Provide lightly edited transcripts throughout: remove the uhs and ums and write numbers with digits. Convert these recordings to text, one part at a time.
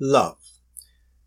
love.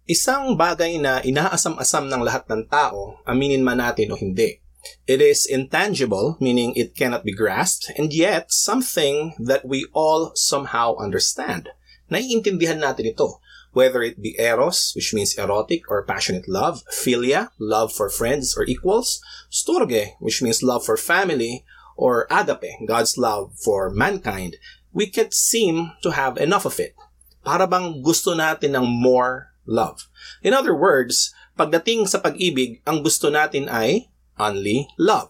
Isang bagay na inaasam-asam ng lahat ng tao, aminin man natin o hindi. It is intangible, meaning it cannot be grasped, and yet something that we all somehow understand. Naiintindihan natin ito, whether it be eros, which means erotic or passionate love, philia, love for friends or equals, storge, which means love for family, or agape, God's love for mankind. We can't seem to have enough of it. Para bang gusto natin ng more love. In other words, pagdating sa pag-ibig, ang gusto natin ay Unli-Love.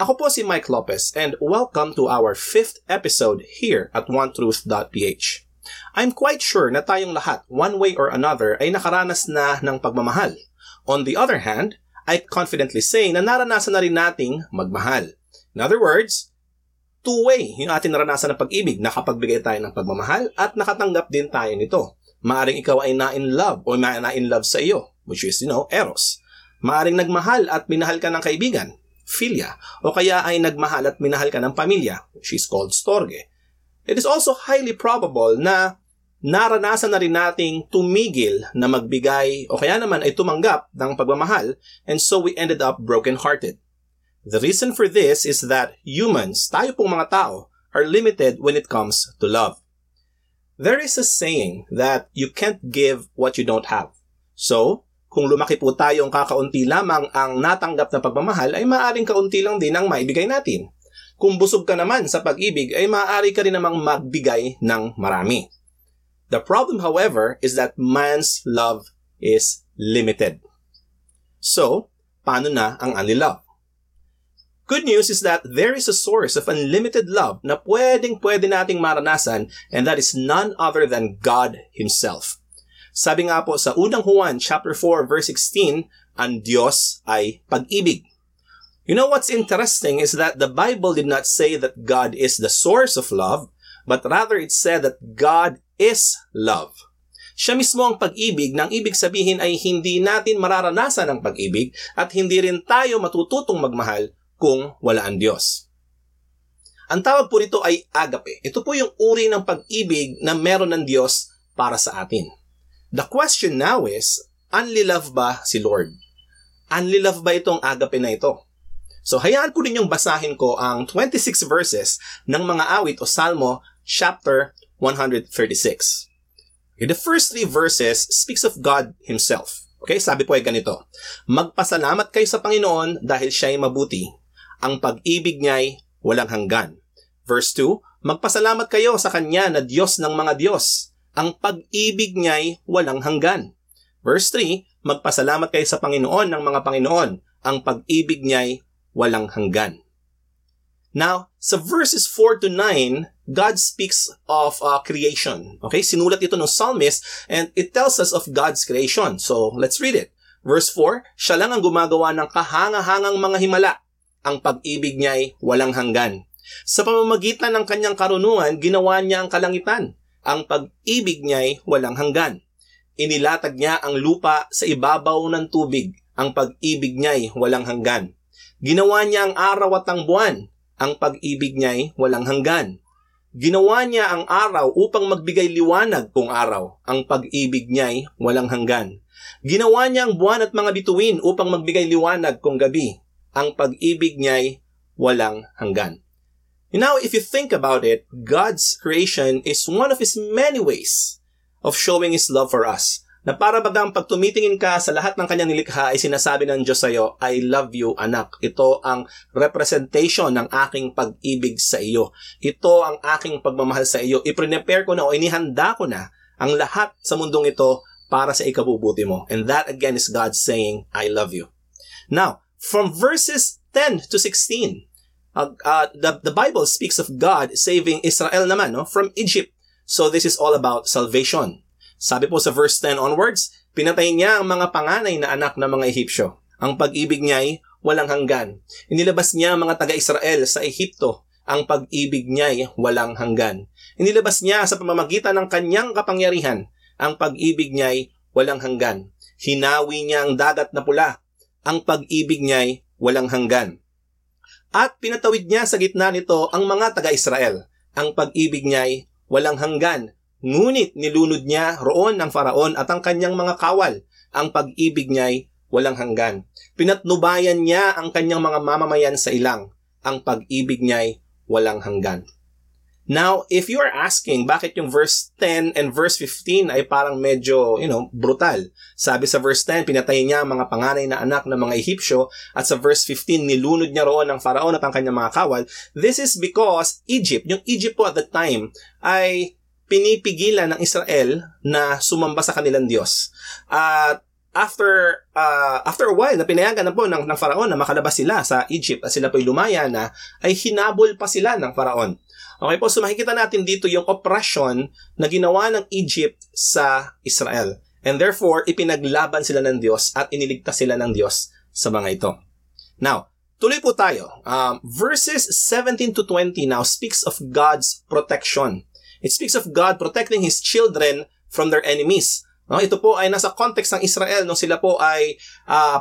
Ako po si Mike Lopez and welcome to our 5th episode here at OneTruth.ph. I'm quite sure na tayong lahat, one way or another, ay nakaranas na ng pagmamahal. On the other hand, I confidently say na naranasan na rin nating magmahal. In other words, two-way yung ating naranasan ng pag-ibig. Nakapagbigay tayo ng pagmamahal at nakatanggap din tayo nito. Maaring ikaw ay na-in-love o na-in-love sa iyo, which is, eros. Maaring nagmahal at minahal ka ng kaibigan, philia, o kaya ay nagmahal at minahal ka ng pamilya, which is called storge. It is also highly probable na naranasan na rin nating tumigil na magbigay o kaya naman ay tumanggap ng pagmamahal, and so we ended up broken-hearted. The reason for this is that humans, tayo pong mga tao, are limited when it comes to love. There is a saying that you can't give what you don't have. So, kung lumaki po tayong kakaunti lamang ang natanggap na pagmamahal, ay maaaring kaunti lang din ang maibigay natin. Kung busog ka naman sa pag-ibig, ay maaari ka rin namang magbigay ng marami. The problem, however, is that man's love is limited. So, paano na ang Unli-Love? Good news is that there is a source of unlimited love na pwedeng-pwede nating maranasan, and that is none other than God Himself. Sabi nga po sa unang Juan chapter 4 verse 16, ang Diyos ay pag-ibig. You know what's interesting is that the Bible did not say that God is the source of love, but rather it said that God is love. Siya mismo ang pag-ibig, nang ibig sabihin ay hindi natin mararanasan ang pag-ibig at hindi rin tayo matututong magmahal kung wala ang Diyos. Ang tawag po rito ay agape. Ito po yung uri ng pag-ibig na meron ng Diyos para sa atin. The question now is, Unli-Love ba si Lord? Unli-Love ba itong agape na ito? So hayaan po ninyong basahin ko ang 26 verses ng mga awit o Salmo chapter 136. Okay, the first 3 verses speaks of God Himself. Okay, sabi po ay ganito, magpasalamat kayo sa Panginoon dahil siya ay mabuti. Ang pag-ibig niya ay walang hanggan. Verse 2, magpasalamat kayo sa Kanya na Diyos ng mga Diyos. Ang pag-ibig niya'y walang hanggan. Verse 3, magpasalamat kayo sa Panginoon ng mga Panginoon. Ang pag-ibig niya'y walang hanggan. Now, sa verses 4 to 9, God speaks of creation. Okay, sinulat ito ng psalmist and it tells us of God's creation. So, let's read it. Verse 4, siya lang ang gumagawa ng kahanga-hangang mga himala. Ang pag-ibig niya'y walang hanggan. Sa pamamagitan ng kanyang karunungan, ginawa niya ang kalangitan. Ang pag-ibig niya'y walang hanggan. Inilatag niya ang lupa sa ibabaw ng tubig. Ang pag-ibig niya'y walang hanggan. Ginawa niya ang araw at ang buwan. Ang pag-ibig niya'y walang hanggan. Ginawa niya ang araw upang magbigay liwanag kung araw. Ang pag-ibig niya'y walang hanggan. Ginawa niya ang buwan at mga bituin upang magbigay liwanag kung gabi. Ang pag-ibig niya'y walang hanggan. Now, if you think about it, God's creation is one of His many ways of showing His love for us. Na para bagang pag tumitingin ka sa lahat ng Kanyang nilikha ay sinasabi ng Diyos sa iyo, I love you, anak. Ito ang representation ng aking pag-ibig sa iyo. Ito ang aking pagmamahal sa iyo. I-prepare ko na o inihanda ko na ang lahat sa mundong ito para sa ikabubuti mo. And that again is God saying, I love you. Now, from verses 10 to 16, the Bible speaks of God saving Israel naman from Egypt. So this is all about salvation. Sabi po sa verse 10 onwards, pinatay niya ang mga panganay na anak ng mga Ehipsiyo. Ang pag-ibig niya ay walang hanggan. Inilabas niya ang mga taga-Israel sa Ehipto. Ang pag-ibig niya ay walang hanggan. Inilabas niya sa pamamagitan ng kanyang kapangyarihan. Ang pag-ibig niya ay walang hanggan. Hinawi niya ang dagat na pula. Ang pag-ibig niya ay walang hanggan. At pinatawid niya sa gitna nito ang mga taga-Israel. Ang pag-ibig niya'y walang hanggan. Ngunit nilunod niya roon ng Faraon at ang kanyang mga kawal. Ang pag-ibig niya'y walang hanggan. Pinatnubayan niya ang kanyang mga mamamayan sa ilang. Ang pag-ibig niya'y walang hanggan. Now, if you are asking bakit yung verse 10 and verse 15 ay parang medyo, brutal. Sabi sa verse 10, pinatay niya ang mga panganay na anak ng mga Ehipsiyo at sa verse 15, nilunod niya roon ng Faraon at ang kanyang mga kawal. This is because Egypt, yung Egypt po at the time, ay pinipigilan ng Israel na sumamba sa kanilang Diyos. At after a while, na pinayagan na po ng Faraon na makalabas sila sa Egypt at sila po'y lumaya na, ay hinabol pa sila ng Faraon. Okay po, so makikita natin dito yung oppression na ginawa ng Egypt sa Israel. And therefore, ipinaglaban sila ng Diyos at iniligtas sila ng Diyos sa mga ito. Now, tuloy po tayo. Verses 17 to 20 now speaks of God's protection. It speaks of God protecting His children from their enemies. No, ito po ay nasa context ng Israel nung sila po ay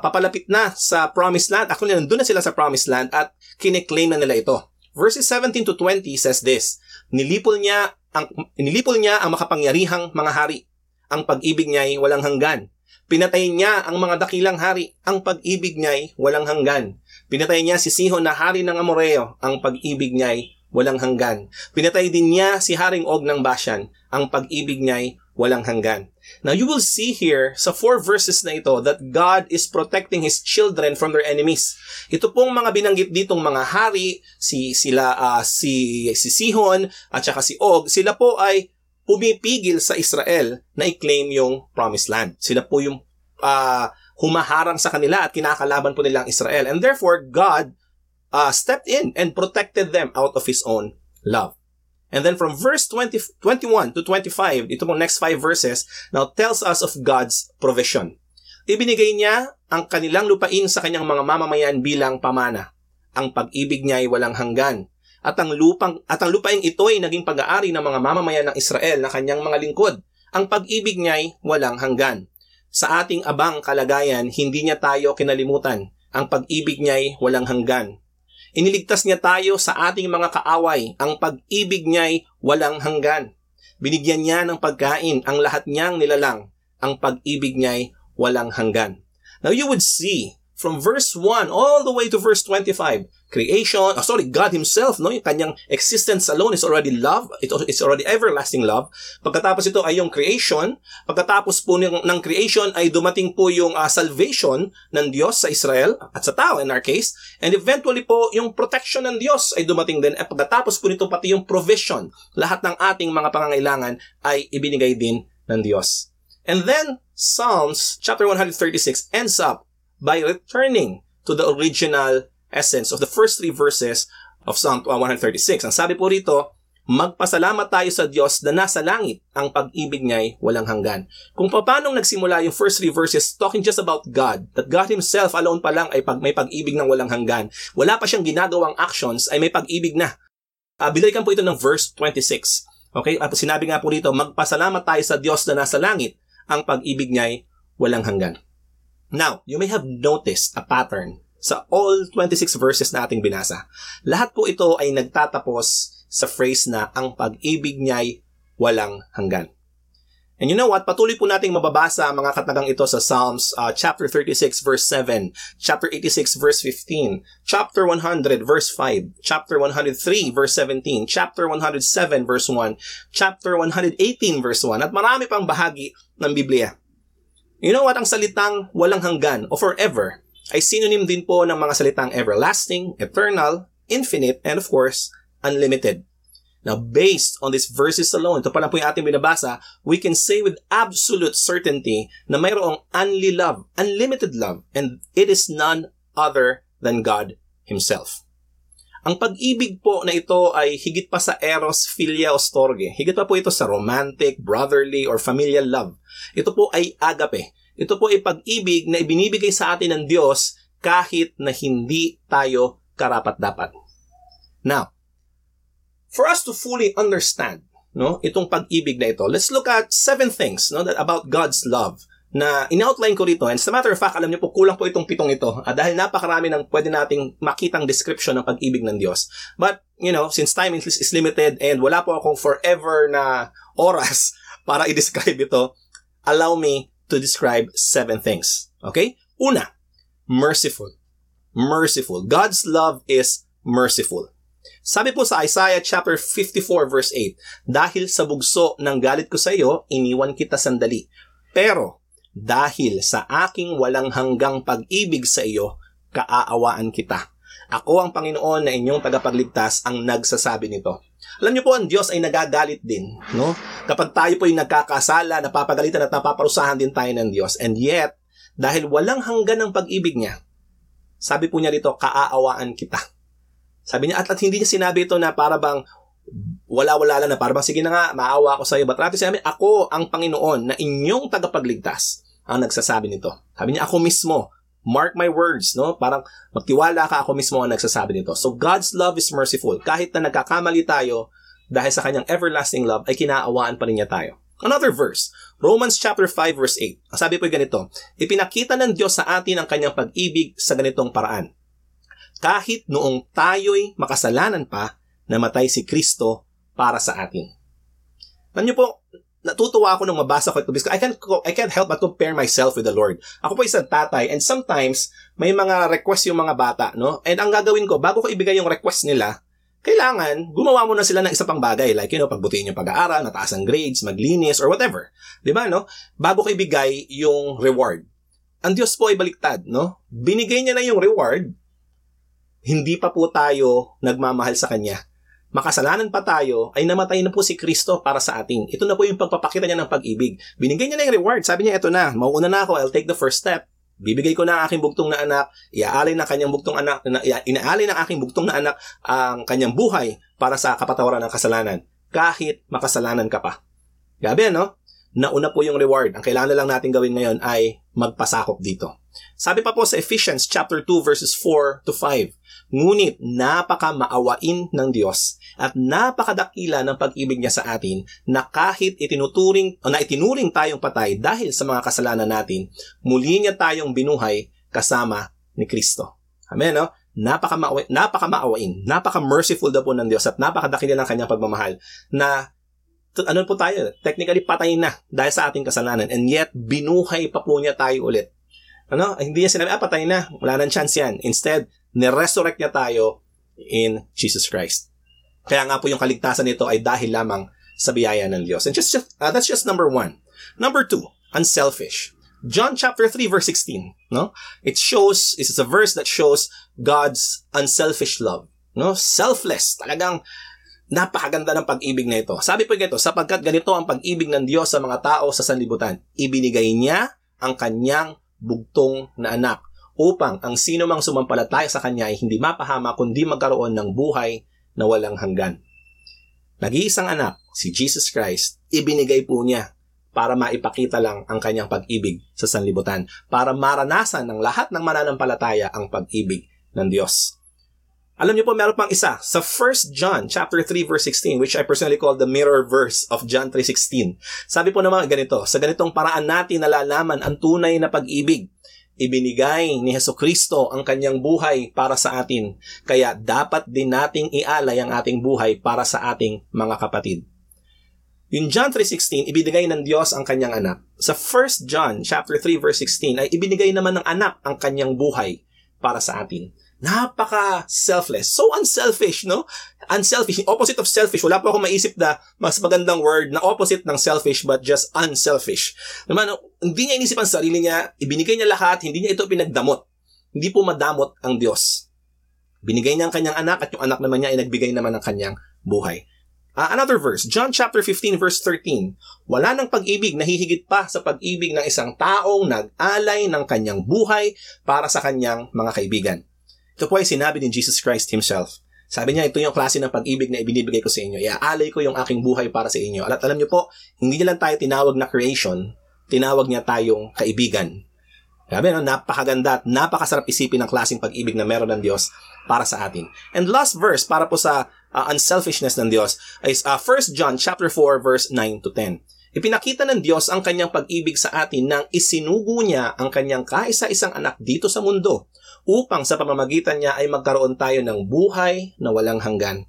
papalapit na sa Promised Land. Actually, nandun na sila sa Promised Land at kine-claim na nila ito. Verses 17 to 20 says this, Nilipol niya ang makapangyarihang mga hari. Ang pag-ibig niya'y walang hanggan. Pinatay niya ang mga dakilang hari. Ang pag-ibig niya'y walang hanggan. Pinatay niya si Sihon na hari ng Amoreo. Ang pag-ibig niya'y walang hanggan. Pinatay din niya si Haring Og ng Bashan. Ang pag-ibig niya'y walang hanggan. Now you will see here sa 4 verses na ito that God is protecting His children from their enemies. Ito pong mga binanggit ditong mga hari, si Sihon at saka si Og, sila po ay pumipigil sa Israel na i-claim yung Promised Land. Sila po yung humaharang sa kanila at kinakalaban po nila ang Israel. And therefore, God stepped in and protected them out of His own love. And then from verse 21 to 25, ito pong next 5 verses, now tells us of God's provision. Ibinigay niya ang kanilang lupain sa kanyang mga mamamayan bilang pamana. Ang pag-ibig niya ay walang hanggan. At ang lupain ito ay naging pag-aari ng mga mamamayan ng Israel na kanyang mga lingkod. Ang pag-ibig niya ay walang hanggan. Sa ating abang kalagayan, hindi niya tayo kinalimutan. Ang pag-ibig niya ay walang hanggan. Iniligtas niya tayo sa ating mga kaaway. Ang pag-ibig niya'y walang hanggan. Binigyan niya ng pagkain ang lahat niyang nilalang. Ang pag-ibig niya'y walang hanggan. Now you would see from verse 1 all the way to verse 25, God Himself, no? Yung kanyang existence alone is already love. It's already everlasting love. Pagkatapos ito ay yung creation. Pagkatapos po ng creation ay dumating po yung salvation ng Diyos sa Israel at sa tao in our case. And eventually po, yung protection ng Diyos ay dumating din. At pagkatapos po nito, pati yung provision, lahat ng ating mga pangangailangan ay ibinigay din ng Diyos. And then, Psalms chapter 136 ends up by returning to the original essence of the first 3 verses of Psalm 136. Ang sabi po rito, magpasalamat tayo sa Diyos na nasa langit, ang pag-ibig niya'y walang hanggan. Kung paano nagsimula yung first 3 verses talking just about God, that God Himself alone pa lang ay may pag-ibig ng walang hanggan. Wala pa siyang ginagawang actions ay may pag-ibig na. Binalikan po ito ng verse 26. Okay? At sinabi nga po rito, magpasalamat tayo sa Diyos na nasa langit, ang pag-ibig niya'y walang hanggan. Now, you may have noticed a pattern sa all 26 verses na ating binasa. Lahat po ito ay nagtatapos sa phrase na ang pag-ibig niya'y walang hanggan. And you know what? Patuloy po nating mababasa mga katnagang ito sa Psalms chapter 36 verse 7, chapter 86 verse 15, chapter 100 verse 5, chapter 103 verse 17, chapter 107 verse 1, chapter 118 verse 1, at marami pang bahagi ng Biblia. You know what? Ang salitang walang hanggan o forever ay synonym din po ng mga salitang everlasting, eternal, infinite, and of course, unlimited. Now, based on these verses alone, ito pa lang po yung ating binabasa, we can say with absolute certainty na mayroong Unli-Love, unlimited love, and it is none other than God Himself. Ang pag-ibig po na ito ay higit pa sa eros, philia, o storge. Higit pa po ito sa romantic, brotherly, or familial love. Ito po ay agape. Ito po ay pag-ibig na ibinibigay sa atin ng Diyos kahit na hindi tayo karapat-dapat. Now, for us to fully understand, no, itong pag-ibig na ito, let's look at 7 things, no, that about God's love na in-outline ko rito. And as a matter of fact, alam niyo po, kulang po itong 7 ito dahil napakarami ng pwede nating makitang description ng pag-ibig ng Diyos. But, since time is limited and wala po akong forever na oras para i-describe ito, allow me to describe 7 things. Okay? Una, merciful. Merciful. God's love is merciful. Sabi po sa Isaiah chapter 54 verse 8, dahil sa bugso ng galit ko sa iyo, iniwan kita sandali. Pero dahil sa aking walang hanggang pag-ibig sa iyo, kaaawaan kita. Ako ang Panginoon na inyong tagapagligtas ang nagsasabi nito. Alam niyo po, ang Diyos ay nagagalit din, no? Kapag tayo po ay nagkakasala, napapagalitan at napaparusahan din tayo ng Diyos. And yet, dahil walang hanggan ng pag-ibig niya, sabi po niya dito, kaaawaan kita. Sabi niya, at hindi niya sinabi ito na para bang wala-wala lang na para bang sige na nga, maawa ako sa iyo. But rather sinabi, ako ang Panginoon na inyong tagapagligtas ang nagsasabi nito. Sabi niya, ako mismo. Mark my words, no? Parang magtiwala ka, ako mismo ang nagsasabi nito. So God's love is merciful. Kahit na nagkakamali tayo, dahil sa kanyang everlasting love, ay kinaawaan pa rin niya tayo. Another verse, Romans chapter 5 verse 8. Sabi po ganito, ipinakita ng Diyos sa atin ang kanyang pag-ibig sa ganitong paraan. Kahit noong tayo'y makasalanan pa, namatay si Kristo para sa atin. Alam niyo po, natutuwa ako nung mabasa ko ito because I can't help but compare myself with the Lord. Ako po isang tatay and sometimes may mga request yung mga bata, no? And ang gagawin ko, bago ko ibigay yung request nila, kailangan gumawa muna sila ng isa pang bagay. Like, you know, pagbutiin yung pag-aaral, mataas ang grades, maglinis, or whatever. Diba, no? Bago ko ibigay yung reward. Ang Diyos po ay baliktad, no? Binigay niya na yung reward, hindi pa po tayo nagmamahal sa Kanya. Makasalanan pa tayo, ay namatay na po si Kristo para sa atin. Ito na po yung pagpapakita niya ng pag-ibig. Binigay niya na yung reward. Sabi niya, eto na, mauuna na ako, I'll take the first step. Bibigay ko na ang aking bugtong na anak, inaalay ng aking bugtong na anak ang kanyang buhay para sa kapatawaran ng kasalanan. Kahit makasalanan ka pa. Gabi, no? Nauna po yung reward. Ang kailangan lang natin gawin ngayon ay magpasakop dito. Sabi pa po sa Ephesians chapter 2 verses 4 to 5, ngunit napaka-maawain ng Diyos at napakadakila ng pag-ibig niya sa atin na kahit itinuring tayong patay dahil sa mga kasalanan natin, muli niya tayong binuhay kasama ni Kristo. Amen, no? Napaka-maawain, napaka-merciful daw po ng Diyos at napakadakila ng kanyang pagmamahal na ano po tayo, technically patay na dahil sa ating kasalanan and yet binuhay pa po niya tayo ulit. Ano? Hindi niya sinabi, patay na, wala nang chance yan. Instead, ni-resurrect niya tayo in Jesus Christ. Kaya nga po yung kaligtasan nito ay dahil lamang sa biyaya ng Diyos. And that's just number 1. Number 2, unselfish. John chapter 3 verse 16, no? It's a verse that shows God's unselfish love, no? Selfless, talagang napakaganda ng pag-ibig na ito. Sabi po ganito, sapagkat ganito ang pag-ibig ng Diyos sa mga tao sa sanlibutan, ibinigay niya ang kanyang bugtong na anak, upang ang sino mang sumampalataya sa kanya ay hindi mapahama kundi magkaroon ng buhay na walang hanggan. Nag-iisang anak, si Jesus Christ, ibinigay po niya para maipakita lang ang kanyang pag-ibig sa sanlibutan, para maranasan ng lahat ng mananampalataya ang pag-ibig ng Diyos. Alam niyo po, meron pang isa sa 1 John chapter 3 verse 16, which I personally call the mirror verse of John 3:16. Sabi po naman ganito, sa ganitong paraan natin nalalaman ang tunay na pag-ibig. Ibinigay ni Jesucristo ang kanyang buhay para sa atin, kaya dapat din nating ialay ang ating buhay para sa ating mga kapatid. In John 3:16, ibinigay ng Diyos ang kanyang anak. Sa 1 John chapter 3 verse 16 ay ibinigay naman ng anak ang kanyang buhay para sa atin. Napaka-selfless. So unselfish, no? Unselfish. Opposite of selfish. Wala po akong maisip na mas magandang word na opposite ng selfish but just unselfish. Naman, hindi niya inisip ang sarili niya. Ibinigay niya lahat. Hindi niya ito pinagdamot. Hindi po madamot ang Diyos. Binigay niya ang kanyang anak at yung anak naman niya ay nagbigay naman ng kanyang buhay. Another verse, John chapter 15 verse 13. Wala ng pag-ibig na hihigit pa sa pag-ibig ng isang taong nag-alay ng kanyang buhay para sa kanyang mga kaibigan. Ito po ay sinabi ni Jesus Christ himself. Sabi niya, ito yung klase ng pag-ibig na ibinibigay ko sa inyo. Iaalay ko yung aking buhay para sa inyo. At alam niyo po, hindi niya lang tayo tinawag na creation, tinawag niya tayong kaibigan. Sabi, no? Napakaganda at napakasarap isipin ang klaseng pag-ibig na meron ng Diyos para sa atin. And last verse para po sa unselfishness ng Diyos is 1 John chapter 4 verse 9 to 10. Ipinakita ng Diyos ang kanyang pag-ibig sa atin nang isinugo niya ang kanyang kaisa-isang anak dito sa mundo upang sa pamamagitan niya ay magkaroon tayo ng buhay na walang hanggan.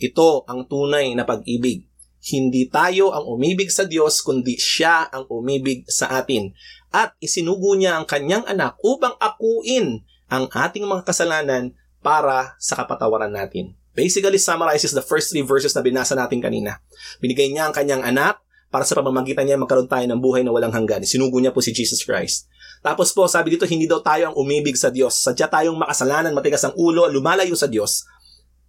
Ito ang tunay na pag-ibig. Hindi tayo ang umibig sa Diyos, kundi Siya ang umibig sa atin. At isinugo Niya ang Kanyang anak upang akuin ang ating mga kasalanan para sa kapatawaran natin. Basically, summarizes the first three verses na binasa natin kanina. Binigay Niya ang Kanyang anak para sa pamamagitan Niya magkaroon tayo ng buhay na walang hanggan. Isinugo Niya po si Jesus Christ. Tapos po, sabi dito, hindi daw tayo ang umibig sa Diyos. Sadya tayong makasalanan, matigas ang ulo, lumalayo sa Diyos.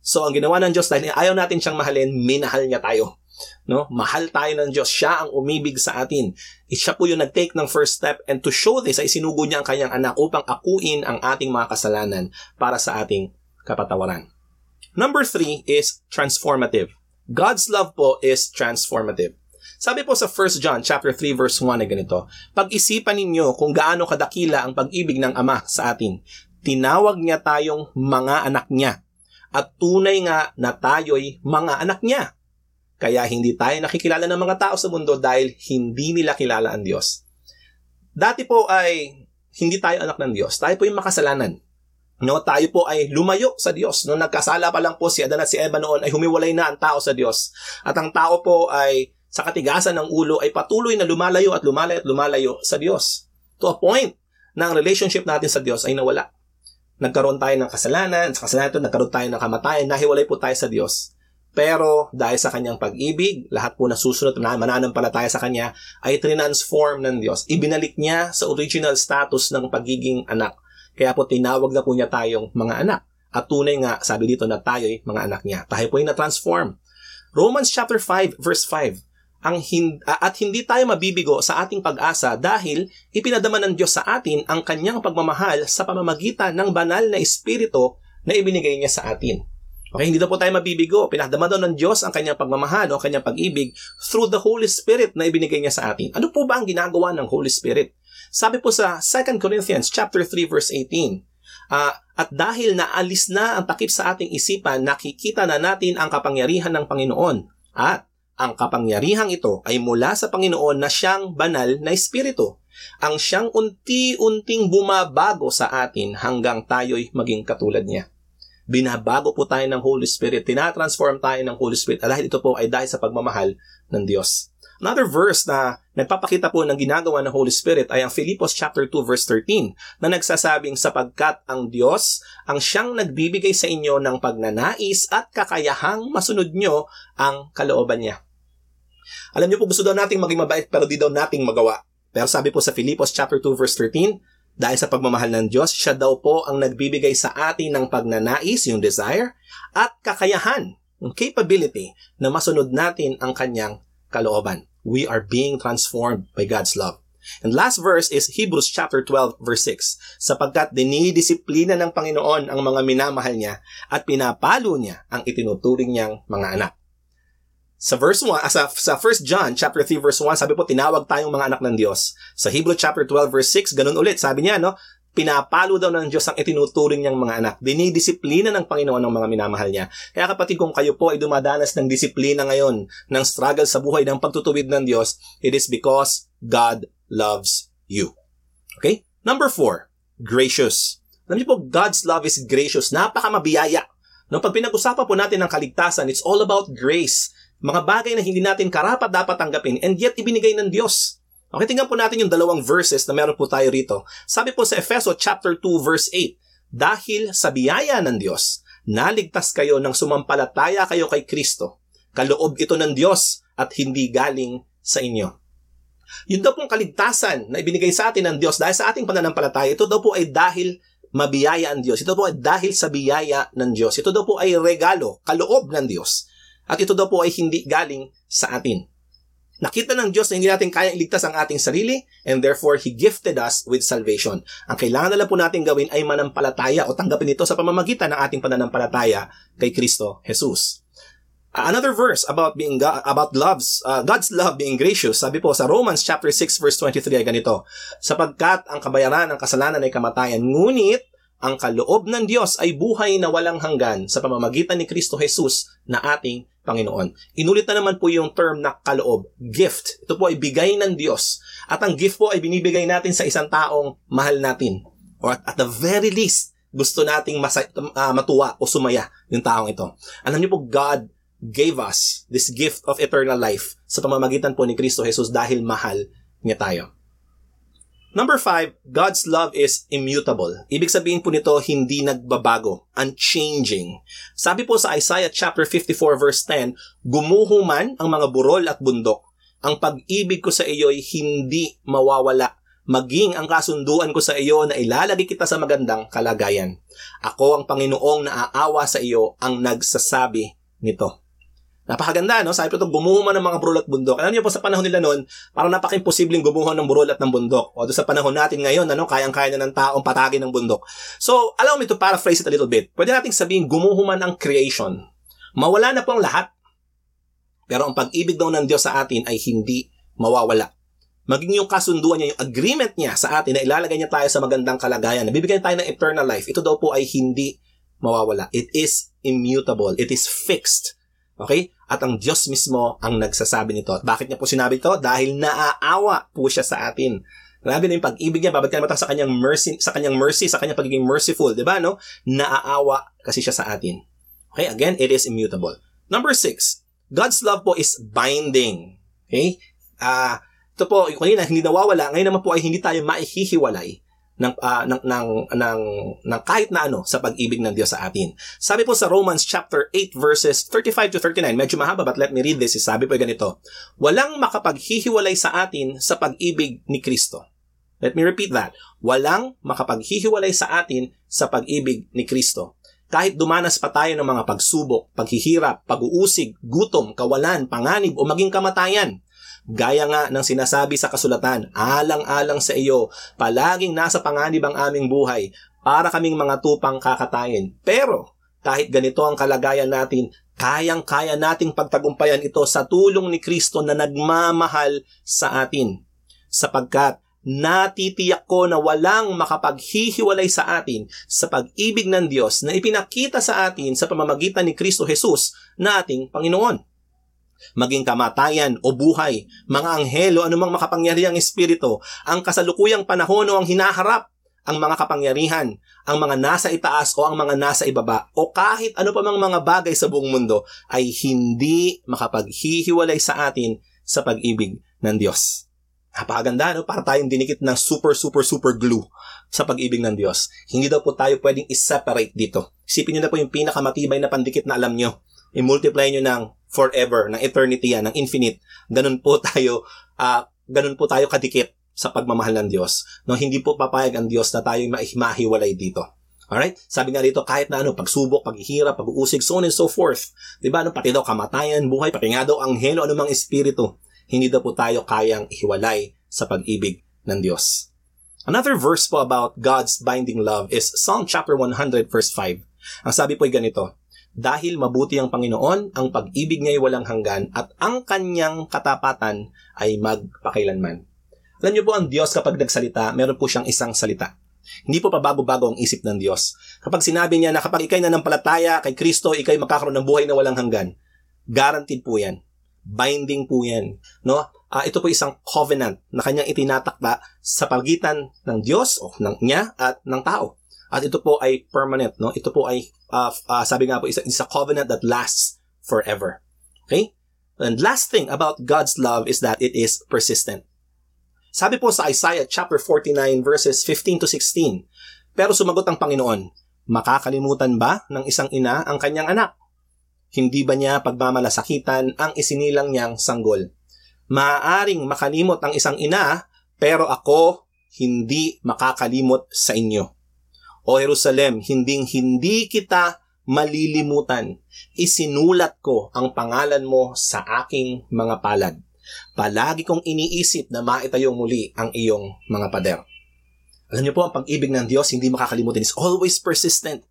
So, ang ginawa ng Diyos, dahil ayaw natin Siyang mahalin, minahal Niya tayo. No? Mahal tayo ng Diyos. Siya ang umibig sa atin. Siya po yung nag-take ng first step, and to show this ay sinugo Niya ang Kanyang anak upang akuin ang ating mga kasalanan para sa ating kapatawaran. Number 3 is transformative. God's love po is transformative. Sabi po sa 1 John chapter 3 verse 1 ay ganito, pag-isipan ninyo kung gaano kadakila ang pag-ibig ng Ama sa atin. Tinawag Niya tayong mga anak Niya, at tunay nga na tayo'y mga anak Niya. Kaya hindi tayo nakikilala ng mga tao sa mundo dahil hindi nila kilala ang Diyos. Dati po ay hindi tayo anak ng Diyos. Tayo po yung makasalanan. No, tayo po ay lumayo sa Diyos. No, nagkasala pa lang po si Adan at si Eva noon ay humiwalay na ang tao sa Diyos. At ang tao po ay sa katigasan ng ulo ay patuloy na lumalayo at lumalayo at lumalayo sa Diyos. To a point na ang relationship natin sa Diyos ay nawala. Nagkaroon tayo ng kasalanan. Sa kasalanan ito, nagkaroon tayo ng kamatayan. Nahiwalay po tayo sa Diyos. Pero dahil sa Kanyang pag-ibig, lahat po na susunod na mananampalataya sa Kanya ay transform ng Diyos. Ibinalik Niya sa original status ng pagiging anak. Kaya po tinawag na po Niya tayong mga anak. At tunay nga, sabi dito na tayo'y mga anak Niya. Tayo po ay na-transform. Romans chapter 5 verse 5. At hindi tayo mabibigo sa ating pag-asa dahil ipinadama ng Diyos sa atin ang Kanyang pagmamahal sa pamamagitan ng banal na espiritu na ibinigay Niya sa atin. Okay, hindi daw po tayo mabibigo. Pinadama daw ng Diyos ang Kanyang pagmamahal o Kanyang pag-ibig through the Holy Spirit na ibinigay Niya sa atin. Ano po ba ang ginagawa ng Holy Spirit? Sabi po sa 2 Corinthians chapter 3 verse 18, at dahil naalis na ang takip sa ating isipan, nakikita na natin ang kapangyarihan ng Panginoon. At ang kapangyarihang ito ay mula sa Panginoon na Siyang banal na espiritu, ang Siyang unti-unting bumabago sa atin hanggang tayo'y maging katulad Niya. Binabago po tayo ng Holy Spirit, tinatransform tayo ng Holy Spirit, at dahil ito po ay dahil sa pagmamahal ng Diyos. Another verse na nagpapakita po ng ginagawa ng Holy Spirit ay ang Philippians chapter 2 verse 13 na nagsasabing sapagkat ang Diyos ang Siyang nagbibigay sa inyo ng pagnanais at kakayahang masunod nyo ang kalooban Niya. Alam niyo po, gusto daw nating maging mabait pero di daw nating magawa. Pero sabi po sa Philippians chapter 2 verse 13, dahil sa pagmamahal ng Diyos, Siya daw po ang nagbibigay sa atin ng pagnanais, yung desire, at kakayahan, yung capability na masunod natin ang Kanyang kalooban. We are being transformed by God's love. And last verse is Hebrews chapter 12 verse 6. Sapagkat dinidisiplina ng Panginoon ang mga minamahal Niya at pinapalo Niya ang itinuturing Niyang mga anak. Sa verse 1, sa 1 John chapter 3 verse 1, sabi po tinawag tayong mga anak ng Diyos. Sa Hebrews chapter 12 verse 6, ganun ulit, sabi niya, no, pinapalo daw ng Diyos ang itinuturing Niyang mga anak. Dinidisiplina ng Panginoon ang mga minamahal Niya. Kaya kapatid, kung kayo po ay dumadanas ng disiplina ngayon, ng struggle sa buhay, ng pagtutuwid ng Diyos, it is because God loves you. Okay? Number 4, gracious. Alam niyo po, God's love is gracious. Napakamabiyaya. No, pag pinag-usapan po natin ang kaligtasan, it's all about grace. Mga bagay na hindi natin karapat dapat tanggapin and yet ibinigay ng Diyos. Okay, tingnan po natin yung dalawang verses na meron po tayo rito. Sabi po sa Efeso chapter 2 verse 8, dahil sa biyaya ng Diyos, naligtas kayo nang sumampalataya kayo kay Kristo. Kaloob ito ng Diyos at hindi galing sa inyo. Yun daw pong kaligtasan na ibinigay sa atin ng Diyos dahil sa ating pananampalataya, ito daw po ay dahil mabiyaya ang Diyos. Ito po ay dahil sa biyaya ng Diyos. Ito daw po ay regalo, kaloob ng Diyos. At ito daw po ay hindi galing sa atin. Nakita ng Diyos na hindi natin kayang iligtas ang ating sarili, and therefore He gifted us with salvation. Ang kailangan na lang po natin gawin ay manampalataya o tanggapin ito sa pamamagitan ng ating pananampalataya kay Kristo Jesus. Another verse about God's love being gracious, sabi po sa Romans chapter 6 verse 23 ay ganito, sapagkat ang kabayaran ng kasalanan ay kamatayan, ngunit ang kaloob ng Diyos ay buhay na walang hanggan sa pamamagitan ni Kristo Jesus na ating Panginoon. Inulit na naman po yung term na kaloob, gift. Ito po ay bigay ng Diyos. At ang gift po ay binibigay natin sa isang taong mahal natin. Or at the very least, gusto nating matuwa o sumaya yung taong ito. Alam niyo po, God gave us this gift of eternal life sa pamamagitan po ni Kristo Jesus dahil mahal niya tayo. Number 5, God's love is immutable. Ibig sabihin po nito, hindi nagbabago, unchanging. Sabi po sa Isaiah chapter 54 verse 10, gumuho man ang mga burol at bundok, ang pag-ibig ko sa iyo ay hindi mawawala. Maging ang kasunduan ko sa iyo na ilalagay kita sa magandang kalagayan. Ako ang Panginoong naaawa sa iyo, ang nagsasabi nito. Napakaganda, no? Sabi po ito, gumuho man ng mga burol at bundok. Alam niyo po, sa panahon nila noon, parang napaka-imposibleng gumuho ng burol at ng bundok. O doon sa panahon natin ngayon, ano, kayang-kaya na ng taong patagin ng bundok. So, allow me to paraphrase it a little bit. Pwede nating sabihin, gumuho man ang creation. Mawala na po ang lahat. Pero ang pag-ibig daw ng Diyos sa atin ay hindi mawawala. Maging yung kasunduan niya, yung agreement niya sa atin na ilalagay niya tayo sa magandang kalagayan, na bibigyan tayo ng eternal life, ito daw po ay hindi mawawala. It is immutable. It is fixed. Okay? At ang Diyos mismo ang nagsasabi nito. At bakit niya po sinabi ito? Dahil naaawa po siya sa atin. Grabe na yung pag-ibig niya. Babad ka naman sa kanyang mercy, sa kanyang pagiging merciful. Diba, no? Naaawa kasi siya sa atin. Okay? Again, it is immutable. Number 6, God's love po is binding. Okay? Ito po, yung kanina, hindi nawawala. Ngayon naman po ay hindi tayo maihihiwalay ng kahit na ano sa pag-ibig ng Diyos sa atin. Sabi po sa Romans chapter 8 verses 35 to 39, medyo mahaba but let me read this. Sabi po ganito, walang makapaghihiwalay sa atin sa pag-ibig ni Kristo. Let me repeat that. Walang makapaghihiwalay sa atin sa pag-ibig ni Kristo. Kahit dumanas pa tayo ng mga pagsubok, paghihirap, pag-uusig, gutom, kawalan, panganib o maging kamatayan. Gaya nga ng sinasabi sa kasulatan, alang-alang sa iyo, palaging nasa panganib ang aming buhay para kaming mga tupang kakatayin. Pero kahit ganito ang kalagayan natin, kayang-kaya nating pagtagumpayan ito sa tulong ni Kristo na nagmamahal sa atin. Sapagkat natitiyak ko na walang makapaghihiwalay sa atin sa pag-ibig ng Diyos na ipinakita sa atin sa pamamagitan ni Kristo Jesus na ating Panginoon. Maging kamatayan o buhay, mga anghel o anumang makapangyarihang espiritu, ang kasalukuyang panahon o ang hinaharap, ang mga kapangyarihan, ang mga nasa itaas o ang mga nasa ibaba, o kahit ano pa mang mga bagay sa buong mundo, ay hindi makapaghihiwalay sa atin sa pag-ibig ng Diyos. Napakaganda, no? Para tayong dinikit ng super glue sa pag-ibig ng Diyos. Hindi daw po tayo pwedeng i-separate dito. Isipin nyo na po yung pinakamatibay na pandikit na alam nyo. I-multiply nyo ng forever, ng eternity yan, ng infinite. Ganun po tayo kadikit sa pagmamahal ng Diyos. No, hindi po papayag ang Diyos na tayo mahihiwalay dito. Alright? Sabi nga dito, kahit na ano, pagsubok, paghihirap, pag-uusig, so on and so forth. Diba? No, pati daw kamatayan, buhay, pati nga daw anghel o anumang espiritu. Hindi daw po tayo kayang ihiwalay sa pag-ibig ng Diyos. Another verse po about God's binding love is Psalm chapter 100 verse 5. Ang sabi po ay ganito, dahil mabuti ang Panginoon, ang pag-ibig niya'y walang hanggan at ang kanyang katapatan ay magpakailanman. Alam niyo po, ang Diyos kapag nagsalita, meron po siyang isang salita. Hindi po pabago-bago ang isip ng Diyos. Kapag sinabi niya na kapag ikay nanampalataya kay Kristo, ikay makakaroon ng buhay na walang hanggan, guaranteed po yan. Binding po yan. No? Ito po isang covenant na kanyang itinatakda sa pagitan ng Diyos o ng niya at ng tao. At ito po ay permanent, no? Ito po ay, sabi nga po, it's a covenant that lasts forever. Okay? And last thing about God's love is that it is persistent. Sabi po sa Isaiah chapter 49 verses 15 to 16, pero sumagot ang Panginoon, makakalimutan ba ng isang ina ang kanyang anak? Hindi ba niya pagmamalasakitan ang isinilang niyang sanggol? Maaaring makalimot ang isang ina, pero ako hindi makakalimot sa inyo. O Jerusalem, hindi kita malilimutan. Isinulat ko ang pangalan mo sa aking mga palad. Palagi kong iniisip na maitayo muli ang iyong mga pader. Alam niyo po, ang pag-ibig ng Diyos hindi makakalimutan. It's always persistent.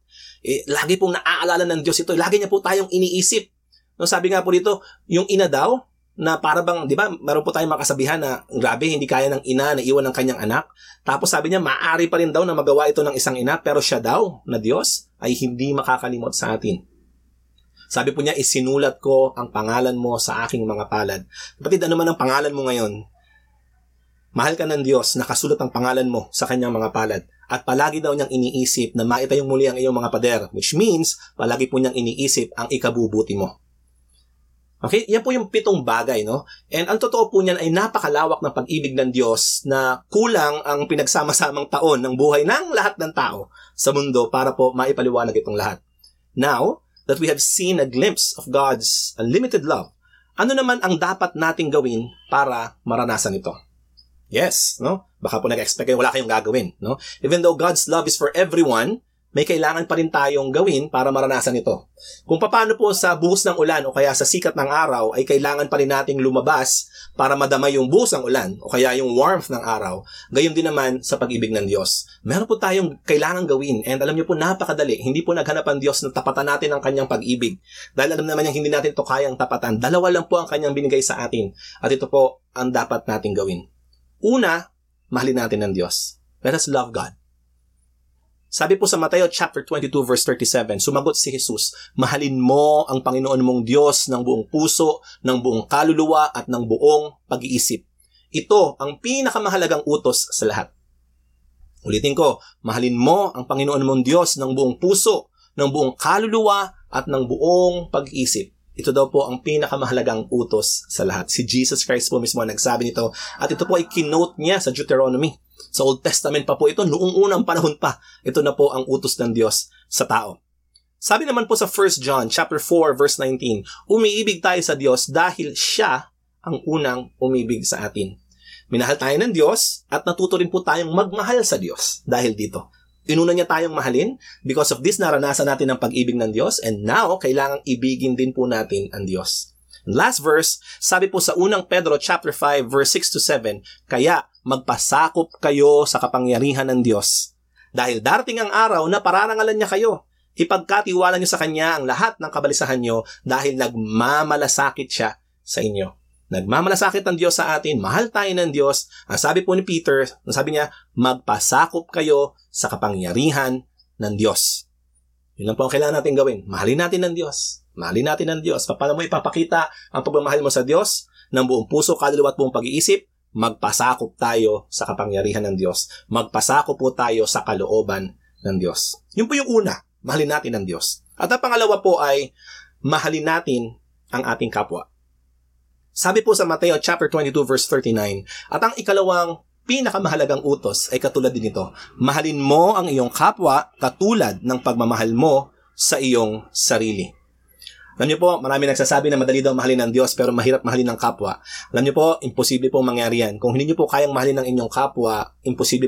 Lagi pong naaalala ng Diyos ito. Lagi niya po tayong iniisip. No, sabi nga po dito, yung ina daw, na para bang, di ba, meron po tayong makasabihan na grabe, hindi kaya ng ina na iwan ng kanyang anak. Tapos sabi niya, maaari pa rin daw na magawa ito ng isang ina, pero siya daw, na Diyos, ay hindi makakalimot sa atin. Sabi po niya, isinulat ko ang pangalan mo sa aking mga palad. Kapatid, ano man ang pangalan mo ngayon, mahal ka ng Diyos, nakasulat ang pangalan mo sa kanyang mga palad. At palagi daw niyang iniisip na maitayong muli ang iyong mga pader, which means, palagi po niyang iniisip ang ikabubuti mo. Okay? Yan po yung pitong bagay, no? And ang totoo po niyan ay napakalawak ng pag-ibig ng Diyos na kulang ang pinagsama-samang taon ng buhay ng lahat ng tao sa mundo para po maipaliwanag itong lahat. Now that we have seen a glimpse of God's unlimited love, ano naman ang dapat nating gawin para maranasan ito? Yes, no? Baka po nag-expect kayo, wala kayong gagawin, no? Even though God's love is for everyone, may kailangan pa rin tayong gawin para maranasan ito. Kung paano po sa buhos ng ulan o kaya sa sikat ng araw ay kailangan pa rin nating lumabas para madama yung buhos ng ulan o kaya yung warmth ng araw, gayon din naman sa pag-ibig ng Diyos. Meron po tayong kailangan gawin, and alam niyo po napakadali, hindi po naghanap ang Diyos na tapatan natin ang kanyang pag-ibig. Dahil alam naman niyang hindi natin ito kayang tapatan. Dalawa lang po ang kanyang binigay sa atin. At ito po ang dapat nating gawin. Una, mahalin natin ang Diyos. Let us love God. Sabi po sa Mateo chapter 22 verse 37, sumagot si Jesus, mahalin mo ang Panginoon mong Diyos ng buong puso, ng buong kaluluwa at ng buong pag-iisip. Ito ang pinakamahalagang utos sa lahat. Ulitin ko, mahalin mo ang Panginoon mong Diyos ng buong puso, ng buong kaluluwa at ng buong pag-iisip. Ito daw po ang pinakamahalagang utos sa lahat. Si Jesus Christ po mismo nagsabi nito at ito po ay kinote niya sa Deuteronomy. Sa Old Testament pa po ito, noong unang panahon pa, ito na po ang utos ng Diyos sa tao. Sabi naman po sa 1 John chapter 4 verse 19, umiibig tayo sa Diyos dahil siya ang unang umibig sa atin. Minahal tayo ng Diyos at natuto rin po tayong magmahal sa Diyos dahil dito. Inuna niya tayong mahalin, because of this naranasan natin ang pag-ibig ng Diyos, and now kailangang ibigin din po natin ang Diyos. Last verse, sabi po sa unang Pedro chapter 5 verse 6 to 7, kaya magpasakop kayo sa kapangyarihan ng Diyos. Dahil darating ang araw na pararangalan niya kayo. Ipagkatiwala niyo sa kanya ang lahat ng kabalisahan niyo dahil nagmamalasakit siya sa inyo. Nagmamalasakit ang Diyos sa atin, mahal tayo ng Diyos. Ang sabi po ni Peter, sabi niya, magpasakop kayo sa kapangyarihan ng Diyos. Yun lang po ang kailangan natin gawin. Mahalin natin ng Diyos. Mahalin natin ang Diyos. Paano mo ipapakita ang pagmamahal mo sa Diyos ng buong puso, kaluluwa at buong pag-iisip? Magpasakop tayo sa kapangyarihan ng Diyos. Magpasakop po tayo sa kalooban ng Diyos. Yun po yung una, mahalin natin ang Diyos. At ang pangalawa po ay mahalin natin ang ating kapwa. Sabi po sa Mateo chapter 22 verse 39, at ang ikalawang pinakamahalagang utos ay katulad din ito. Mahalin mo ang iyong kapwa katulad ng pagmamahal mo sa iyong sarili. Alam niyo po, marami nagsasabi na madali daw mahalin ng Diyos pero mahirap mahalin ng kapwa. Alam niyo po, imposible pong mangyari yan. Kung hindi niyo po kayang mahalin ng inyong kapwa, imposible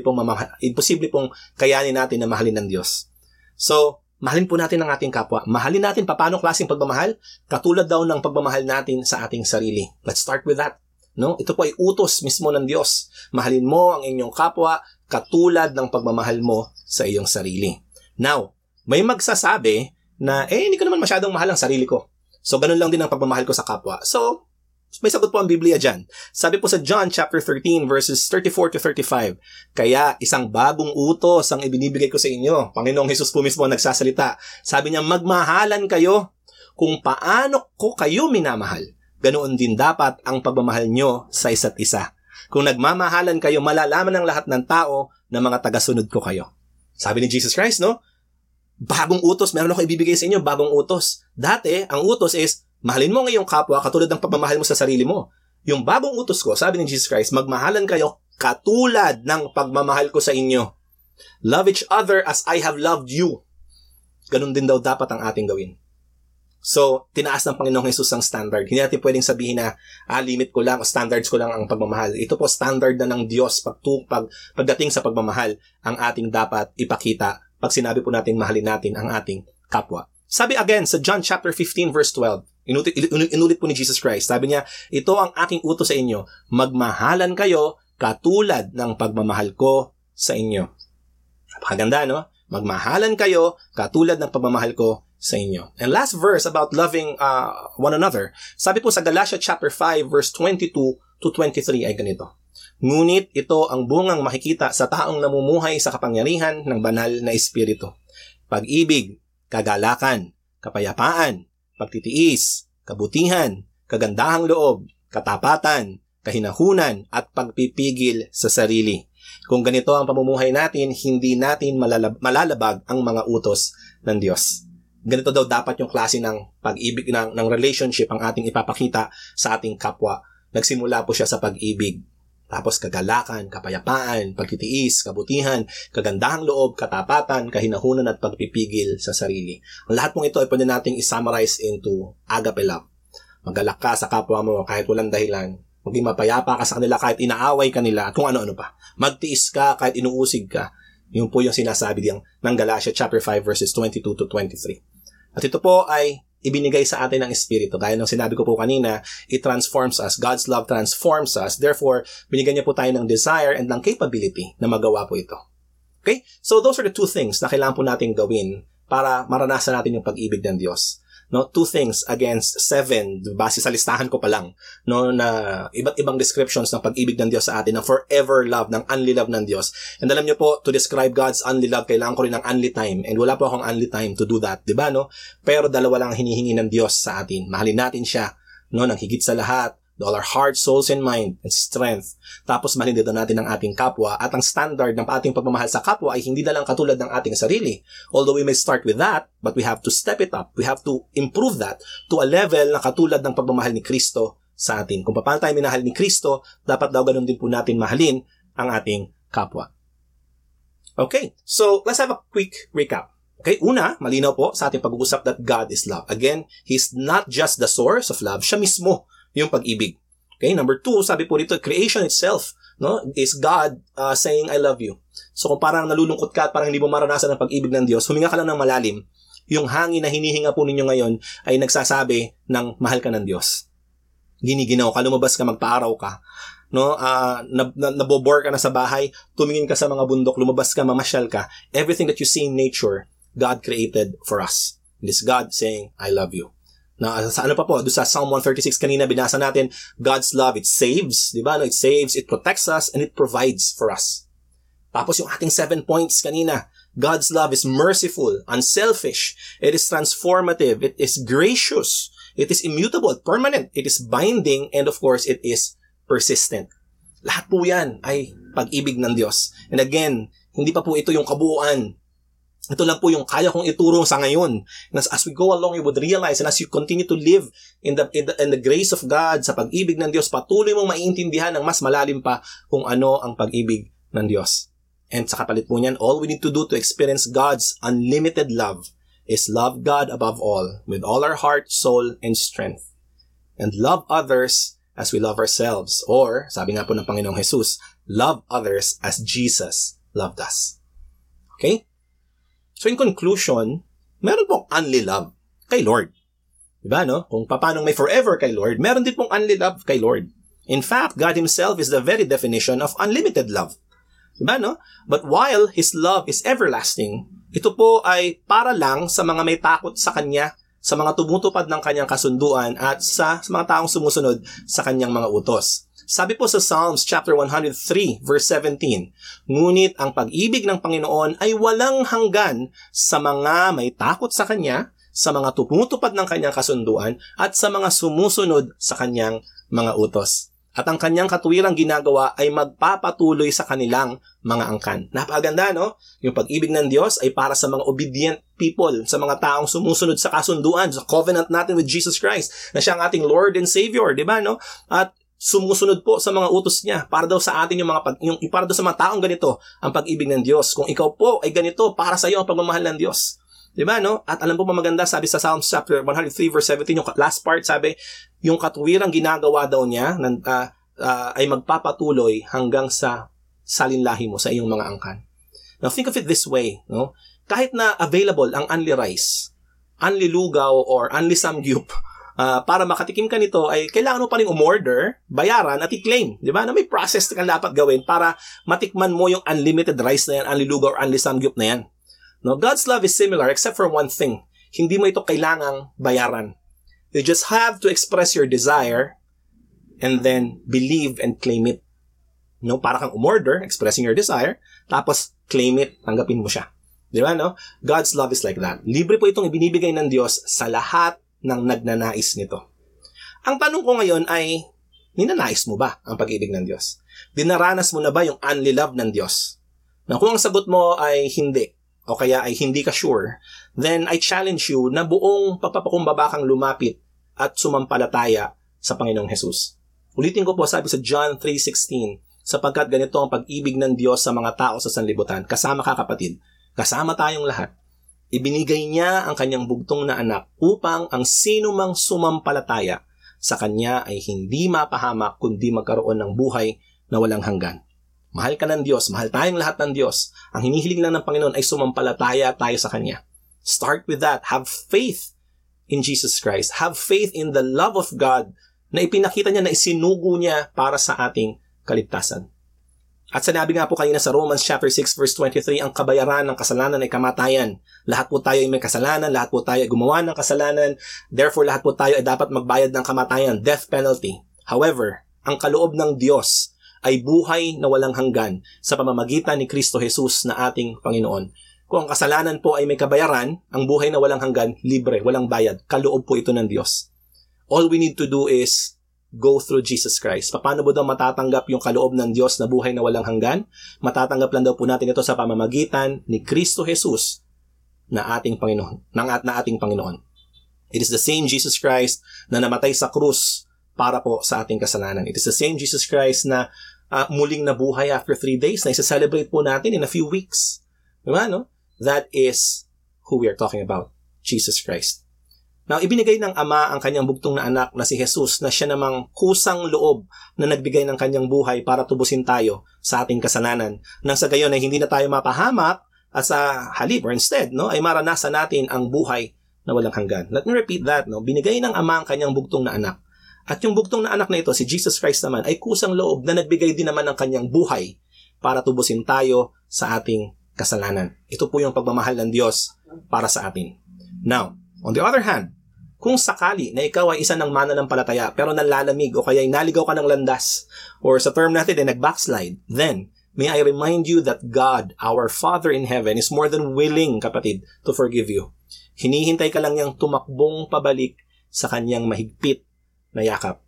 pong kayanin natin na mahalin ng Diyos. So, mahalin po natin ang ating kapwa. Mahalin natin paano klaseng pagmamahal? Katulad daw ng pagmamahal natin sa ating sarili. Let's start with that. No? Ito po ay utos mismo ng Diyos. Mahalin mo ang inyong kapwa katulad ng pagmamahal mo sa iyong sarili. Now, may magsasabi na, hindi ko naman masyadong mahal ang sarili ko. So, ganun lang din ang pagmamahal ko sa kapwa. So, may sagot po ang Biblia dyan. Sabi po sa John chapter 13 verses 34 to 35, kaya isang bagong utos ang ibinibigay ko sa inyo. Panginoong Jesus po mismo ang nagsasalita. Sabi niya, magmahalan kayo kung paano ko kayo minamahal. Ganoon din dapat ang pagmamahal nyo sa isa't isa. Kung nagmamahalan kayo, malalaman ng lahat ng tao na mga tagasunod ko kayo. Sabi ni Jesus Christ, no? Bagong utos, meron ako ibibigay sa inyo, bagong utos. Dati, ang utos is, mahalin mo ang iyong kapwa katulad ng pagmamahal mo sa sarili mo. Yung bagong utos ko, sabi ni Jesus Christ, magmahalan kayo katulad ng pagmamahal ko sa inyo. Love each other as I have loved you. Ganun din daw dapat ang ating gawin. So, tinaas ng Panginoong Jesus ang standard. Hindi natin pwedeng sabihin na, limit ko lang o standards ko lang ang pagmamahal. Ito po, standard na ng Diyos pagdating sa pagmamahal ang ating dapat ipakita pag sinabi po natin mahalin natin ang ating kapwa. Sabi again sa John chapter 15 verse 12, inulit po ni Jesus Christ, sabi niya, ito ang aking utos sa inyo, magmahalan kayo katulad ng pagmamahal ko sa inyo. Napakaganda, no? Magmahalan kayo katulad ng pagmamahal ko sa inyo. And last verse about loving one another, sabi po sa Galatians chapter 5 verse 22 to 23 ay ganito. Ngunit ito ang bungang makikita sa taong namumuhay sa kapangyarihan ng banal na espiritu. Pag-ibig, kagalakan, kapayapaan, pagtitiis, kabutihan, kagandahang loob, katapatan, kahinahunan at pagpipigil sa sarili. Kung ganito ang pamumuhay natin, hindi natin malalabag ang mga utos ng Diyos. ganito daw dapat yung klase ng pag-ibig, ng relationship ang ating ipapakita sa ating kapwa. Nagsimula po siya sa pag-ibig. Tapos kagalakan, kapayapaan, pagtitiis, kabutihan, kagandahang loob, katapatan, kahinahunan at pagpipigil sa sarili. Ang lahat mong ito ay pwede nating isummarize into agape love. Magalak ka sa kapwa mo kahit walang dahilan. Maging mapayapa ka sa kanila kahit inaaway kanila at kung ano-ano pa. Magtiis ka kahit inuusig ka. Yun po yung sinasabi ng Galatia chapter 5 verses 22 to 23. At ito po ay ibinigay sa atin ng Espiritu. Gaya ng sinabi ko po kanina, it transforms us. God's love transforms us. Therefore, binigyan niya po tayo ng desire and ng capability na magawa po ito. Okay? So those are the two things na kailangan po natin gawin para maranasan natin yung pag-ibig ng Diyos. No? 2 things against 7, base sa listahan ko pa lang, no, na iba't ibang descriptions ng pag-ibig ng Diyos sa atin, ng forever love, ng unli-love ng Diyos. And alam niyo po, to describe God's unli-love, kailangan ko rin ng unli time. And wala po akong unli time to do that, diba, no? Pero dalawa lang hinihingi ng Diyos sa atin. Mahalin natin siya, no, nang higit sa lahat, all our heart, souls, and mind, and strength. Tapos mahalin din natin ang ating kapwa. At ang standard ng ating pagmamahal sa kapwa ay hindi na lang katulad ng ating sarili. Although we may start with that, but we have to step it up. We have to improve that to a level na katulad ng pagmamahal ni Kristo sa atin. Kung paano tayo minahal ni Kristo, dapat daw ganun din po natin mahalin ang ating kapwa. Okay, so let's have a quick recap. Okay, una, malinaw po sa ating pag-uusap that God is love. Again, He's not just the source of love, siya mismo yung pag-ibig. Okay, number 2, sabi po dito, creation itself, no, is God saying, I love you. So kung parang nalulungkot ka at parang hindi mo maranasan ang pag-ibig ng Diyos, huminga ka lang ng malalim. Yung hangin na hinihinga po ninyo ngayon ay nagsasabi ng mahal ka ng Diyos. Giniginaw ka, lumabas ka, magpa-araw ka. No, nabobore ka na sa bahay, tumingin ka sa mga bundok, lumabas ka, mamasyal ka. Everything that you see in nature, God created for us. It is God saying, I love you. Na sa ano pa po, doon sa Psalm 136 kanina binasa natin, God's love, it saves, di ba? No, it saves, it protects us, and it provides for us. Tapos yung ating 7 points kanina, God's love is merciful, unselfish, it is transformative, it is gracious, it is immutable, permanent, it is binding, and of course, it is persistent. Lahat po yan ay pag-ibig ng Diyos. And again, hindi pa po ito yung kabuuan. Ito lang po yung kaya kong ituro sa ngayon. And as we go along, you would realize, and as you continue to live in the grace of God, sa pag-ibig ng Diyos, patuloy mong maiintindihan ng mas malalim pa kung ano ang pag-ibig ng Diyos. And sa kapalit po niyan, all we need to do to experience God's unlimited love is love God above all, with all our heart, soul, and strength. And love others as we love ourselves. Or, sabi nga po ng Panginoong Jesus, love others as Jesus loved us. Okay? So in conclusion, meron pong unli-love kay Lord. Diba, no? Kung papanong may forever kay Lord, meron din pong unli-love kay Lord. In fact, God Himself is the very definition of unlimited love. Diba, no? But while His love is everlasting, ito po ay para lang sa mga may takot sa Kanya, sa mga tumutupad ng Kanyang kasunduan, at sa mga taong sumusunod sa Kanyang mga utos. Sabi po sa Psalms chapter 103 verse 17, ngunit ang pag-ibig ng Panginoon ay walang hanggan sa mga may takot sa Kanya, sa mga tumutupad ng Kanyang kasunduan, at sa mga sumusunod sa Kanyang mga utos. At ang Kanyang katuwirang ginagawa ay magpapatuloy sa kanilang mga angkan. Napakaganda, no? Yung pag-ibig ng Diyos ay para sa mga obedient people, sa mga taong sumusunod sa kasunduan, sa covenant natin with Jesus Christ, na siya ang ating Lord and Savior, di ba, no? At sumusunod po sa mga utos niya para daw sa atin para daw sa mga taong ganito ang pag-ibig ng Diyos. Kung ikaw po ay ganito, para sa iyo ang pagmamahal ng Diyos. Di ba, no? At alam po maganda, sabi sa Psalms chapter 103 verse 17, yung last part, sabi, yung katuwirang ginagawa daw niya ay magpapatuloy hanggang sa salinlahi mo sa iyong mga angkan. Now think of it this way, no? Kahit na available ang unli rice, unli lugaw, or unli samgyup, para makatikim ka nito ay kailangan mo pa rin umorder, bayaran at i-claim. Di ba? Na may process na kang dapat gawin para matikman mo yung unlimited rice na yan, unli-lugaw or unli-samgyup na yan. No, God's love is similar except for one thing. Hindi mo ito kailangang bayaran. You just have to express your desire and then believe and claim it. No, para kang umorder, expressing your desire, tapos claim it, tanggapin mo siya. Di ba, no? God's love is like that. Libre po itong ibinibigay ng Diyos sa lahat ng nagnanais nito. Ang tanong ko ngayon ay, ninanais mo ba ang pag-ibig ng Diyos? Dinaranas mo na ba yung unli-love ng Diyos? Na kung ang sagot mo ay hindi, o kaya ay hindi ka sure, then I challenge you na buong pagpapakumbaba kang lumapit at sumampalataya sa Panginoong Hesus. Ulitin ko po, sabi sa John 3:16, sapagkat ganito ang pag-ibig ng Diyos sa mga tao sa sanlibutan. Kasama ka, kapatid. Kasama tayong lahat. Ibinigay niya ang kanyang bugtong na anak upang ang sinumang sumampalataya sa kanya ay hindi mapahamak kundi magkaroon ng buhay na walang hanggan. Mahal ka ng Diyos. Mahal tayong lahat ng Diyos. Ang hinihiling lang ng Panginoon ay sumampalataya tayo sa kanya. Start with that. Have faith in Jesus Christ. Have faith in the love of God na ipinakita niya, na isinugo niya para sa ating kaligtasan. At sinabi nga po kanina sa Romans chapter 6 verse 23, ang kabayaran ng kasalanan ay kamatayan. Lahat po tayo ay may kasalanan, lahat po tayo ay gumawa ng kasalanan, therefore lahat po tayo ay dapat magbayad ng kamatayan, death penalty. However, ang kaloob ng Diyos ay buhay na walang hanggan sa pamamagitan ni Kristo Jesus na ating Panginoon. Kung ang kasalanan po ay may kabayaran, ang buhay na walang hanggan, libre, walang bayad. Kaloob po ito ng Diyos. All we need to do is go through Jesus Christ. Paano ba daw matatanggap yung kaloob ng Diyos na buhay na walang hanggan? Matatanggap lang daw po natin ito sa pamamagitan ni Kristo Jesus na ating Panginoon, It is the same Jesus Christ na namatay sa krus para po sa ating kasalanan. It is the same Jesus Christ na muling nabuhay after 3 days na isa-celebrate po natin in a few weeks. Diba, no? That is who we are talking about, Jesus Christ. Now, ibinigay ng Ama ang kanyang bugtong na anak na si Jesus, na siya namang kusang loob na nagbigay ng kanyang buhay para tubusin tayo sa ating kasalanan, nang sa gayon ay hindi na tayo mapahamak at sa halip, or instead, no, ay maranasan natin ang buhay na walang hanggan. Let me repeat that, no. Binigay ng Ama ang kanyang bugtong na anak. At yung bugtong na anak na ito, si Jesus Christ naman, ay kusang loob na nagbigay din naman ng kanyang buhay para tubusin tayo sa ating kasalanan. Ito po yung pagmamahal ng Diyos para sa atin. Now, on the other hand, kung sakali na ikaw ay isa ng mananampalataya pero nalalamig o kaya naligaw ka ng landas, or sa term natin ay nag-backslide, then may I remind you that God, our Father in Heaven, is more than willing, kapatid, to forgive you. Hinihintay ka lang niyang tumakbong pabalik sa kanyang mahigpit na yakap.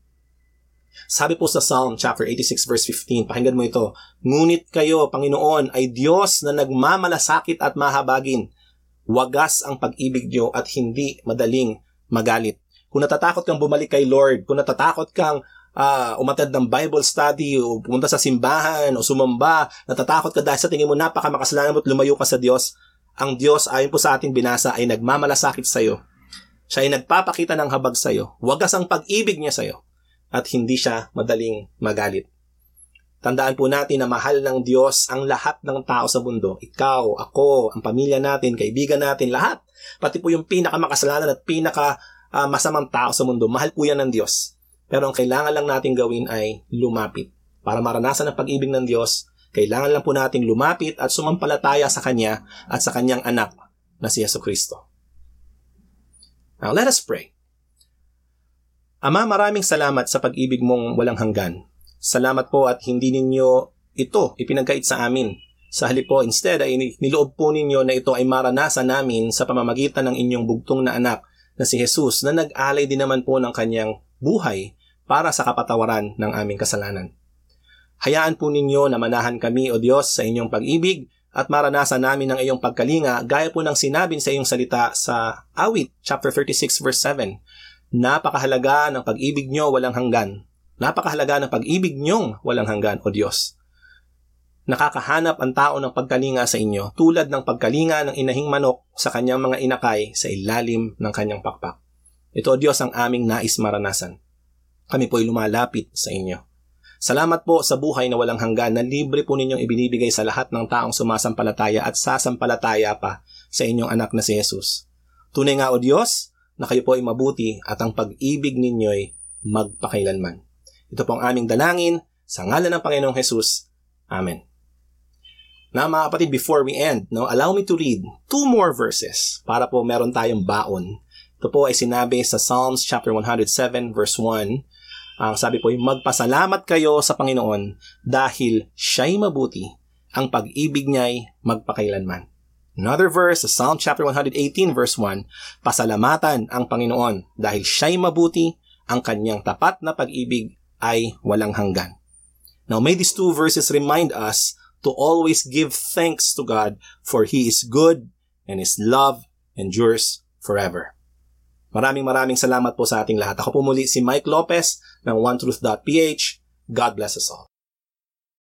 Sabi po sa Psalm chapter 86 verse 15, pakinggan mo ito, ngunit kayo, Panginoon, ay Diyos na nagmamalasakit at mahabagin. Wagas ang pag-ibig niyo at hindi madaling magalit. Kung natatakot kang bumalik kay Lord, kung natatakot kang umatid ng Bible study o pumunta sa simbahan o sumamba, natatakot ka dahil sa tingin mo napakamakasalanan mo at lumayo ka sa Diyos, ang Diyos, ayon po sa ating binasa, ay nagmamalasakit sa iyo. Siya ay nagpapakita ng habag sa iyo. Wagas ang pag-ibig niya sa iyo at hindi siya madaling magalit. Tandaan po natin na mahal ng Diyos ang lahat ng tao sa mundo. Ikaw, ako, ang pamilya natin, kaibigan natin, lahat. Pati po yung pinakamakasalanan at pinakamasamang tao sa mundo. Mahal po yan ng Diyos. Pero ang kailangan lang natin gawin ay lumapit. Para maranasan ang pag-ibig ng Diyos, kailangan lang po natin lumapit at sumampalataya sa Kanya at sa Kanyang anak na si Jesucristo. Now, let us pray. Ama, maraming salamat sa pag-ibig mong walang hanggan. Salamat po at hindi ninyo ito ipinagkait sa amin. Sa halip po, instead, ay niloob po ninyo na ito ay maranasan namin sa pamamagitan ng inyong bugtong na anak na si Jesus, na nag-alay din naman po ng kanyang buhay para sa kapatawaran ng aming kasalanan. Hayaan po ninyo na manahan kami, O Diyos, sa inyong pag-ibig at maranasan namin ang iyong pagkalinga gaya po ng sinabing sa iyong salita sa Awit chapter 36 verse 7. Napakahalaga ng pag-ibig nyo walang hanggan. Napakahalaga ng pag-ibig niyong walang hanggan, O Diyos. Nakakahanap ang tao ng pagkalinga sa inyo, tulad ng pagkalinga ng inahing manok sa kanyang mga inakay sa ilalim ng kanyang pakpak. Ito, O Diyos, ang aming nais maranasan. Kami po'y lumalapit sa inyo. Salamat po sa buhay na walang hanggan na libre po ninyong ibinibigay sa lahat ng taong sumasampalataya at sasampalataya pa sa inyong anak na si Jesus. Tunay nga, O Diyos, na kayo po ay mabuti at ang pag-ibig ninyo'y magpakailanman. Ito po ang aming dalangin sa ngalan ng Panginoong Hesus. Amen. Now, mga kapatid, before we end, no, allow me to read 2 more verses para po meron tayong baon. Ito po ay sinabi sa Psalms chapter 107 verse 1. Ang sabi po ay, magpasalamat kayo sa Panginoon dahil siya'y mabuti. Ang pag-ibig niya'y magpakailanman. Another verse sa Psalms chapter 118 verse 1. Pasalamatan ang Panginoon dahil siya'y mabuti. Ang kanyang tapat na pag-ibig ay walang hanggan. Now, may these 2 verses remind us to always give thanks to God, for He is good and His love endures forever. Maraming salamat po sa ating lahat. Ako po muli si Mike Lopez ng OneTruth.ph. God bless us all.